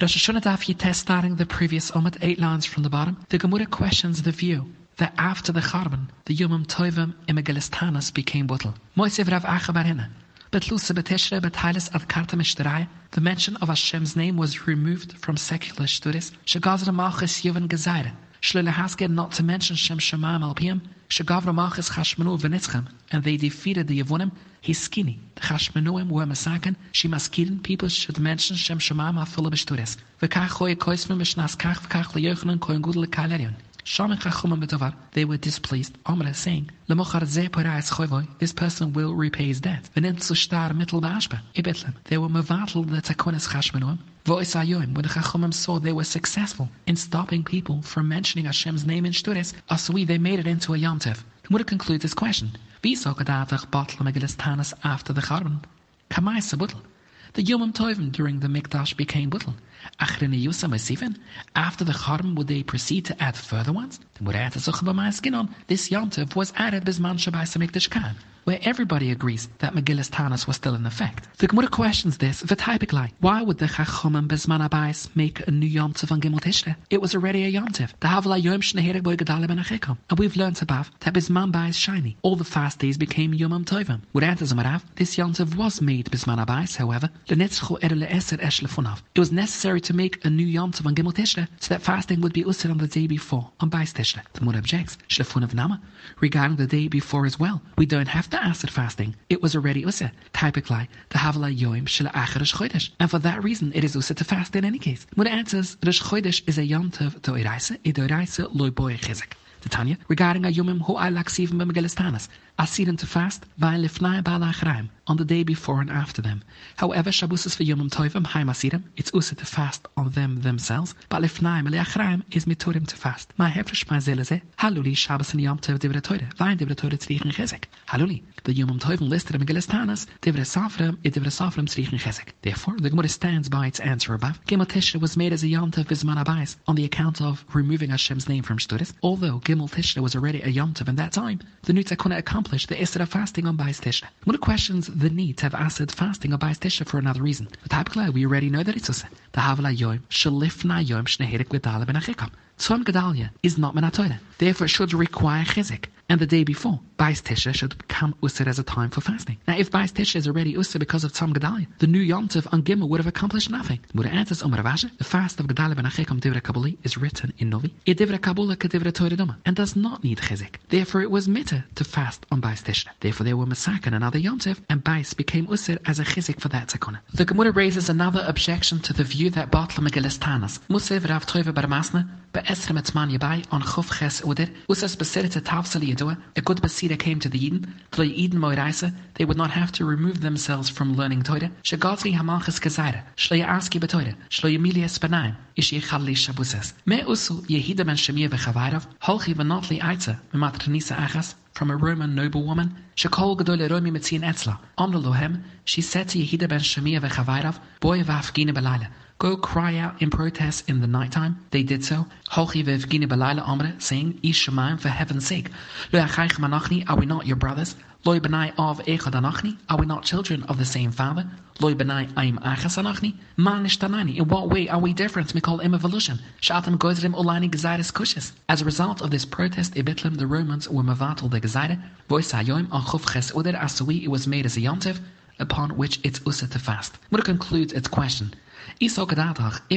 Rosh Hashanah Daf Yitesh, starting the previous Omid, 8 lines from the bottom, the Gemara questions the view that after the Charbon, the Yomim Tovim in Megillas Taanis became bottle. Moisev Rav Acha Barina, Betlusa Beteshre Betailis Adkarta Mishteraya, the mention of Hashem's name was removed from secular studies. Shagazra Malchis Yovan Gezaira, Shlilahaske, not to mention Shem Shema Malpiam, Shagavra Malchis Chashmenu Venitzchem, and they defeated the Yevonim. Hiskini, the Chashmenuim were Masakin, Shimaskirin, people should mention Shem Shema Mafula Bistures, Vakachoy Koisman Mishnas Kach, Vakach Leochnan Koingudle Kalerion. Shaman Chachumim Betovar, they were displeased. Amra saying, Lemochar Ze Porais Choivoy, this person will repay his debt. Venenzu Shtar Mittel Bashba, Ibetlam, they were Mavatl the Takonis Chashmenuim. Voisayoim, when the Chachumim saw they were successful in stopping people from mentioning Hashem's name in Shtures, Asui, they made it into a Yom Tev. Gemara concludes this question. Viso Gadatach Batla Megillas Taanis after the Charbon. Kamai Sabutl. The Yomim Tovim during the Mikdash became butl. Achrine Yusam Esivin, after the Charbon would they proceed to add further ones? The Murata Suchabamai Skinon, this Yom Tov was added Bisman Shabai Samikdash Khan, where everybody agrees that Megillas Taanis was still in effect. The Gemara questions this, V'taipiklai, why would the Chachomim Bisman Abayis make a new Yom Tov on Gimel Tishrei? It was already a Yom Tov. The Havla Yom Shneherek Boy Gedaliah ben Achikam. And we've learned above that Bisman Bayis Shiny, all the fast days became Yomim Tovim. Murata Zamarav, this Yom Tov was made Bisman Abayis, however, it was necessary to make a new Yom Tov on Gimel Tishrei so that fasting would be used on the day before, on Bayis Tishrei. The Mura objects, Shlefunav Nama, regarding the day before as well, we don't have to ask at fasting. It was already used. Typically, the Havla Yoim Shel Achar Rosh Chodesh, and for that reason, it is used to fast in any case. Mura answers, Rosh Chodesh is a Yom Tov Doiraisa, Idoiraisa Loiboy Chizek. The Tanya, regarding a Yomim who I laxiv Megillas Taanis, I see them to fast by Lifnai Bala Achraim, on the day before and after them. However, Shabbos for Yomim Tovim, Haim Asirim, it's used to fast on them themselves, but Lifnai Mele Achraim is Miturim to fast. My Hefresh, my Zeleze, Haluli, Shabbos and Yom Tov Devre Toire, Vain Devre Toire Tzrichen Chesek. Haluli, the Yomim Tovim listed in Megillas Taanis, Devre Safram, it Devre Safram Tzrichen Chesek. Therefore, the Gemara stands by its answer above. Gimel Tishrei was made as a Yom Tov Bisman Abayis on the account of removing Hashem's name from Shturis, although Gimel Tishrei was already a Yom Tov in that time. The new Tzakona accomplished the Isra fasting on Bayis Tisha. One questions the need to have acid fasting on Bayis Tisha for another reason. But typically, we already know that it's used. The Havla Yoim, Shalifna Yoim, Shneherek Gedaliah ben Achikam. Tzom Gedalia is not Menatoida. Therefore, it should require Chizik. And the day before, Bayis Tisha should become Usir as a time for fasting. Now, if Bayis Tisha is already Usir because of Tzom Gedalia, the new Yom Tov on Gimel would have accomplished nothing. The answers on Ravasha, the fast of Gedaliah ben Achikam Divra Kabuli is written in Novi, I Divra Kabula Ka Divra Toira Doma, and does not need Chizik. Therefore, it was mitter to fast on Bayis Tisha. Therefore, there were Masak and another Yom Tov, and Bayis became Usir as a Chizik for that Tzakona. The Gemara raises another objection to the view that Batla Megillas Taanis, Musev Rav Toiva Bar Masna, Be'esrim etzman yabai on Chof Ches Uder, Usas Beseret Tavsel Yedoa, a good Besira came to the Eden, to the Eden Moiraisa, they would not have to remove themselves from learning Torah, Shagazri Hamalchis Kazaira, Shleya Aski Betoira, Shleya Emilia Spanaim, Ishi Challi Shabusas. Me Usu Yehuda ben Shamua Vechavarov, Holchi Venotli Aitza, Mematranisa Achas, from a Roman noblewoman, Shekol Gedole Romi Metzin Etzla, Omno Lohem, she said to Yehuda ben Shamua Vechavarov, Boy Vafgine Belaila. Go cry out in protest in the nighttime. They did so. Hochi v'evgini b'layla amre, saying, Ish Shemayim, for heaven's sake. Lo achayich manachni, are we not your brothers? Loi b'nai av echad anachni, are we not children of the same father? Loi b'nai aim achas anachni, man ishtanani, in what way are we different? We call him evolution. Sha'atam goizrim olaini gezairis kushis. As a result of this protest, Ibitlim, the Romans were mavatal the gezaire. Voisayoim on chuf ches uder asui, it was made as a yontiv, upon which it's used to fast. Mura concludes its question. If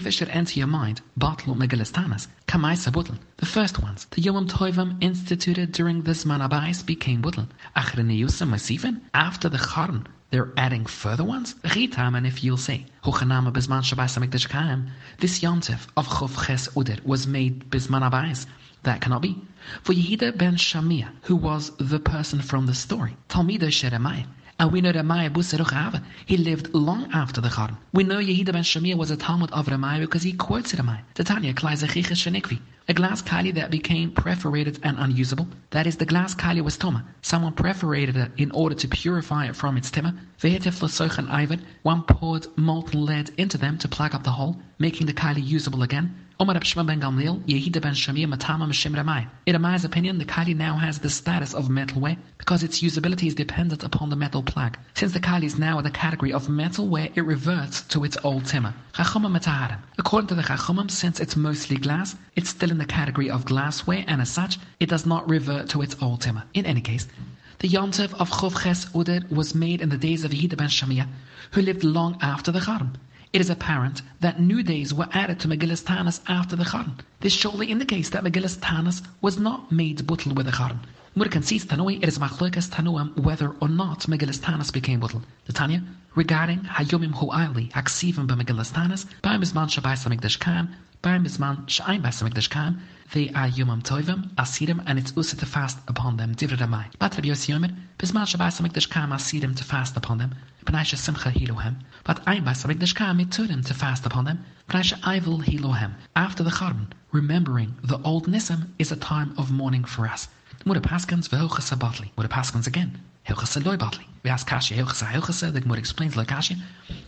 it should enter your mind, Batlu Megillas Taanis, Kamai Sabutl. The first ones, the Yomim Tovim instituted during this Manabais became Butl. Achrine Yusam Masifin, after the Charbon, they're adding further ones? Ritam, and if you'll say, Hochanama Bisman Shabais Hamikdash Kaim, this Yom Tov of Chof Ches Uder was made Bisman Abais. That cannot be. For Yehuda ben Shamua, who was the person from the story, Talmido Sheremai. And we know Ramayah Buseruch Ava, he lived long after the Charbon. We know Yehuda ben Shamua was a Talmud of Ramayah because he quotes Ramayah. The Tanya, Klai Zechiches Shenikvi, a glass kali that became perforated and unusable. That is, the glass kali was Toma. Someone perforated it in order to purify it from its Tema. Vehetiflo Sochen Ivan, one poured molten lead into them to plug up the hole. making the kaili usable again. Omar Abshma ben Gamliel, Yehuda ben Shamua, Matama Mishim Ramai. In Ramayah's opinion, the kaili now has the status of metal ware because its usability is dependent upon the metal plug. Since the kaili is now in the category of metal ware, it reverts to its old timah. Chachamim Mataharim. According to the Chachamim, since it's mostly glass, it's still in the category of glassware, and as such, it does not revert to its old timah. In any case, the Yom Tov of Chov Ches Uder was made in the days of Yehuda ben Shamua, who lived long after the Charbon. It is apparent that new days were added to Megillas Taanis after the Charbon. This surely indicates that Megillas Taanis was not made butl with the Charbon. Murkan sees Tanoim, it is Machloikas Tanoim whether or not Megillas Taanis became butl. The Tanya, regarding Hayomim Hu'ali, Aksivim by Megillas Taanis, by Mizman Shabbais HaMikdash Kaim, by Mizman Sha'im Bais HaMikdash Kaim, they are Yomim Toivim, Asirim, and it's Usa to fast upon them, Divra Ramai. But Rabbi Yossi Yomer, Bizman Shabbais HaMikdash Kaim, Asirim to fast upon them, Panaisha Simcha Hiluhem, but Aim Bais HaMikdash Kaim, Miturim to fast upon them, Panaisha Ivil Hiluhem. After the Charbon, remembering the old Nisim is a time of mourning for us. Mura Paskins v'Hochasa Batli. Mura Paskins again. Hochasa Loi Batli. We ask Kashi, Hochasa Hochasa, the Gemara explains Loi Kashi.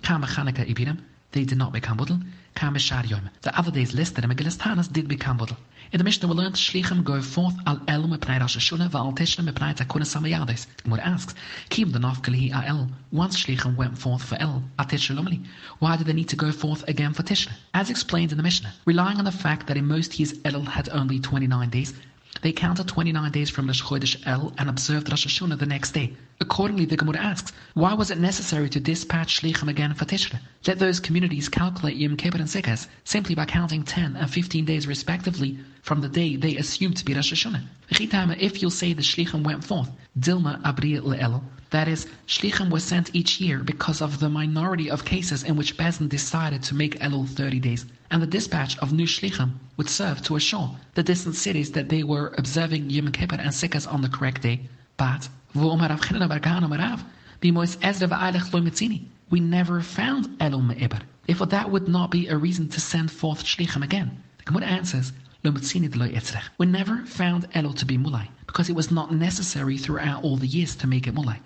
Kama Chanukah Ibirim. They did not become Butl. Kama Shar Yom. The other days listed in Megillas Taanis did become Butl. In the Mishnah we learned Shlichim go forth al elu mepnei Rosh Hashanah v'al Tishnah mepnei Takunas Hamayades. The Gemara asks, Kim the Nafkalihi al. Once Shlichim went forth for El, at Tishnah Lomli. Why did they need to go forth again for Tishnah? As explained in the Mishnah, relying on the fact that in most years El had only 29 days, they counted 29 days from Rosh Chodesh El and observed Rosh Hashanah the next day. Accordingly, the Gemara asks, why was it necessary to dispatch Shlichim again for Tishrei? Let those communities calculate Yom Kippur and Sekas simply by counting 10 and 15 days respectively from the day they assumed to be Rosh Hashanah. If you'll say the Shlichim went forth, Dilma Abriil Le'el, that is, Shlichim were sent each year because of the minority of cases in which Beis Din decided to make Elul 30 days, and the dispatch of new Shlichim would serve to assure the distant cities that they were observing Yom Kippur and Sekas on the correct day. But we never found Elul Me'ibr. Therefore, that would not be a reason to send forth Shlichim again. The Gemara answers, we never found Elul to be Mulai, because it was not necessary throughout all the years to make it Mulai.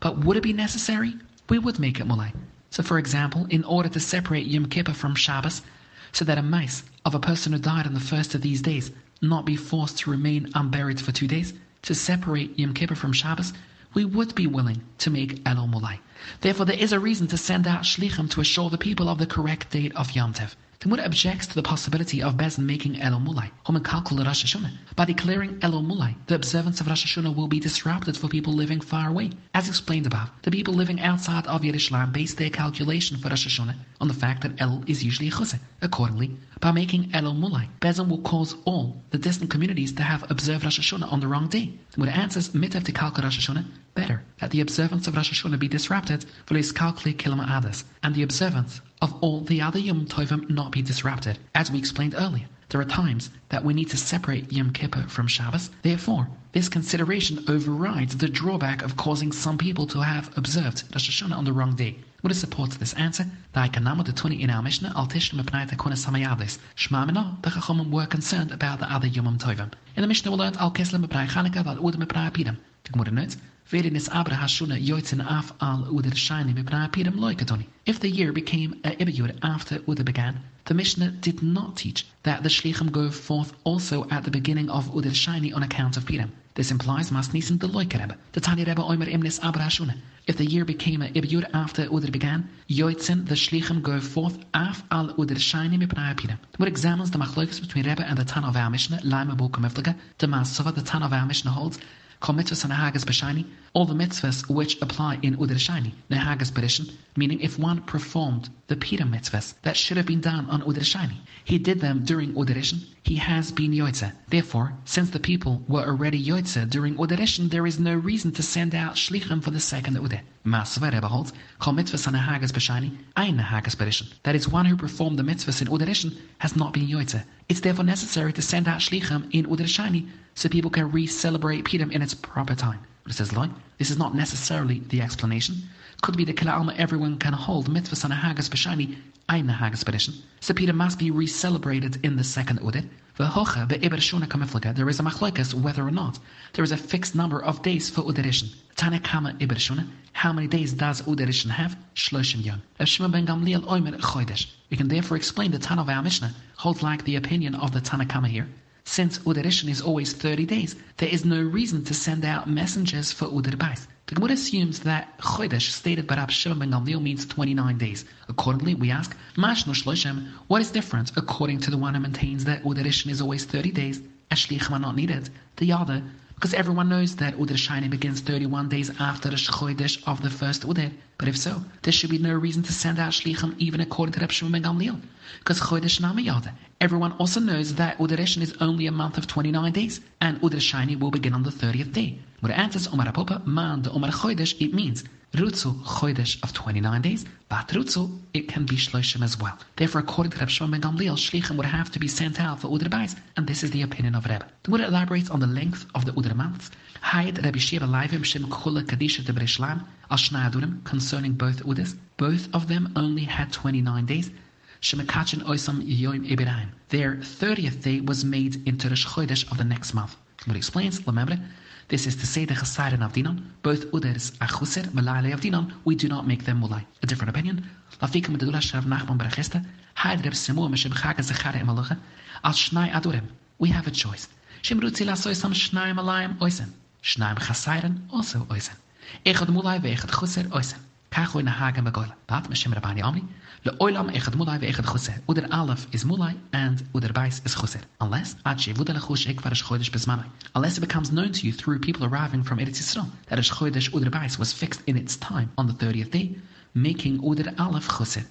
But would it be necessary? We would make it Mulai. So, for example, in order to separate Yom Kippur from Shabbos, so that a mice of a person who died on the first of these days not be forced to remain unburied for 2 days, to separate Yom Kippur from Shabbos, we would be willing to make Elul Mulai. Therefore, there is a reason to send out Shlichim to assure the people of the correct date of Yom Tov. The Gemara objects to the possibility of Beis Din making Elul Mulai, Homin Kalkul Rosh Hashanah. By declaring Elul Mulai, the observance of Rosh Hashanah will be disrupted for people living far away. As explained above, the people living outside of Yerushalayim base their calculation for Rosh Hashanah on the fact that Elul is usually Chuzeh. Accordingly, by making Elul Mulai, Beis Din will cause all the distant communities to have observed Rosh Hashanah on the wrong day. The Gemara answers, Mitav to Kalkul Rosh Hashanah, better that the observance of Rosh Hashanah be disrupted for Leis Kalkli Kilma Adas, and the observance of all the other Yom Tovim not be disrupted. As we explained earlier, there are times that we need to separate Yom Kippur from Shabbos. Therefore, this consideration overrides the drawback of causing some people to have observed Rosh Hashanah on the wrong day. What supports this answer? The Ikanama, the 20 in our Mishnah, Al Tishnah Mepnai Takunas Hamayades. Shema Minah, the Chachamim were concerned about the other Yom Tovim. In the Mishnah we learned Al Keslim Mepnai Chanukah, Al Uda Mepnai Pidam. The Gemara notes, if the year became a Ibyur after Uder began, the Mishnah did not teach that the Shlichim go forth also at the beginning of Udyrshayni on account of Piram. This implies Masnisim the Loike Rebbe. The Tanya Rebbe Omer Imnis Abra Hashuna. If the year became a Ibyur after Uder began, Yoyzin the Shlichim go forth af al Udyrshayni mipnai Piram. What examines the Machloikas between Rebbe and the Tana of our Mishnah, Laima Bokum Evliga, the Masova the Tana of our Mishnah holds, all the mitzvahs which apply in Udyrshayni, Nehagah's Berishin, meaning if one performed the Pira mitzvahs that should have been done on Udyrshayni, he did them during Uderishn, he has been Yoyzah. Therefore, since the people were already Yoyzah during Uderishn, there is no reason to send out Shlichim for the second Uder. Masva Rebbe holds, Kol mitzvahs on Nehagah's B'shayni, Ein Nehagah's Berishin. That is, one who performed the mitzvahs in Uderishn has not been Yoyzah. It's therefore necessary to send out Shlichim in Udyrshayni so people can re-celebrate Purim in its proper time. But it says, "Loi." This is not necessarily the explanation. Could be the Kila Alma, everyone can hold mitzvahs on Nehagah b'shani, ein Nehagah b'dishin. So Peter must be re-celebrated in the second Udir. V'hocha ve'ibershuna kamiflika. There is a machloikas whether or not there is a fixed number of days for Uderishn. Tana kama ibershuna. How many days does Uderishn have? 30 yom. Shimon ben Gamliel oimer chodesh. We can therefore explain the Tana of our Mishnah holds like the opinion of the Tana Kama here. Since Uderishn is always 30 days, there is no reason to send out messengers for Uderbais. The Gemara assumes that Chodesh, stated by Rabbi Shimon ben Gamliel, means 29 days. Accordingly, we ask, Mashnu Shloshim, what is different according to the one who maintains that Udyrshayni is always 30 days, as Shlichim are not needed, the other, because everyone knows that Udyrshayni begins 31 days after the Chodesh of the first Udyr. But if so, there should be no reason to send out Shlichim even according to Rabbi Shimon ben Gamliel, because Chodesh Namayada. Everyone also knows that Uderishn is only a month of 29 days, and Udyrshayni will begin on the 30th day. But answers Omar Apapa, man the Omar Chodesh, it means Rutsu Chodesh of 29 days, but Rutsu, it can be Shloshim as well. Therefore, according to Rabbi Shimon ben Gamliel, Shlichim would have to be sent out for Uderbais, and this is the opinion of Rebbe. The Gemara elaborates on the length of the Uder months. Hayed Rabbi Sheva Laivim Shem Kula Kadisha de Bereshlam, Al Shnayadurim, concerning both Uders. Both of them only had 29 days. Shemekachin Oisam Yoim Eberaim. Their 30th day was made into the Chodesh of the next month. What explains, remember, this is to say the Chaseir and Avdinon, both Uders Achuser, Malale Avdinon, we do not make them Mulai. A different opinion. Lafikim Medula Shrav Nachman Berachista, Hayed Reb Simua Meshem Chaga Zechare Emalocha, Al Shnai Adurim. We have a choice. Shemrutzi Lasoisam Shnai Malayim Oisen. Shnaim Chaseiren also Oisen. Echad Mulai Vechad Chuser Oisen. Kachoy Nehagah Megola. Bat Meshem Rabani Omni. The oilam echad mulai ve'echad chuser. Uder aleph is mulai and uder bais is chuser. Unless it becomes known to you through people arriving from Eretz Yisrael that a chodesh uder bais was fixed in its time on the 30th day, making uder aleph chuser.